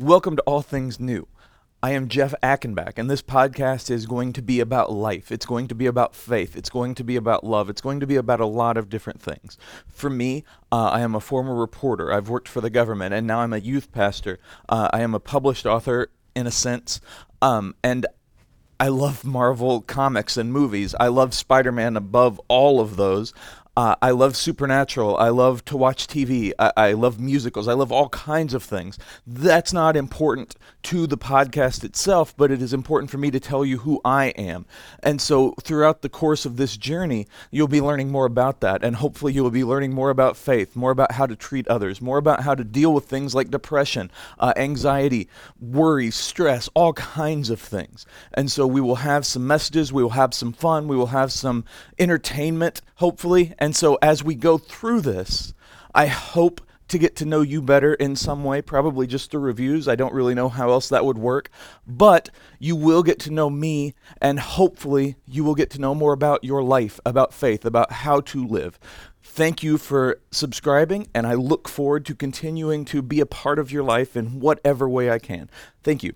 Welcome to All Things New. I am Jeff Ackenbach, and this podcast is going to be about life. It's going to be about faith. It's going to be about love. It's going to be about a lot of different things. For me, I am a former reporter. I've worked for the government, and now I'm a youth pastor. I am a published author, in a sense, and I love Marvel comics and movies. I love Spider-Man above all of those. I love Supernatural. I love to watch TV. I love musicals. I love all kinds of things. That's not important to the podcast itself, but it is important for me to tell you who I am. And so throughout the course of this journey, you'll be learning more about that. And hopefully you'll be learning more about faith, more about how to treat others, more about how to deal with things like depression, anxiety, worry, stress, all kinds of things. And so we will have some messages. We will have some fun. We will have some entertainment, hopefully. And so as we go through this, I hope to get to know you better in some way, probably just through reviews. I don't really know how else that would work, but you will get to know me, and hopefully you will get to know more about your life, about faith, about how to live. Thank you for subscribing, and I look forward to continuing to be a part of your life in whatever way I can. Thank you.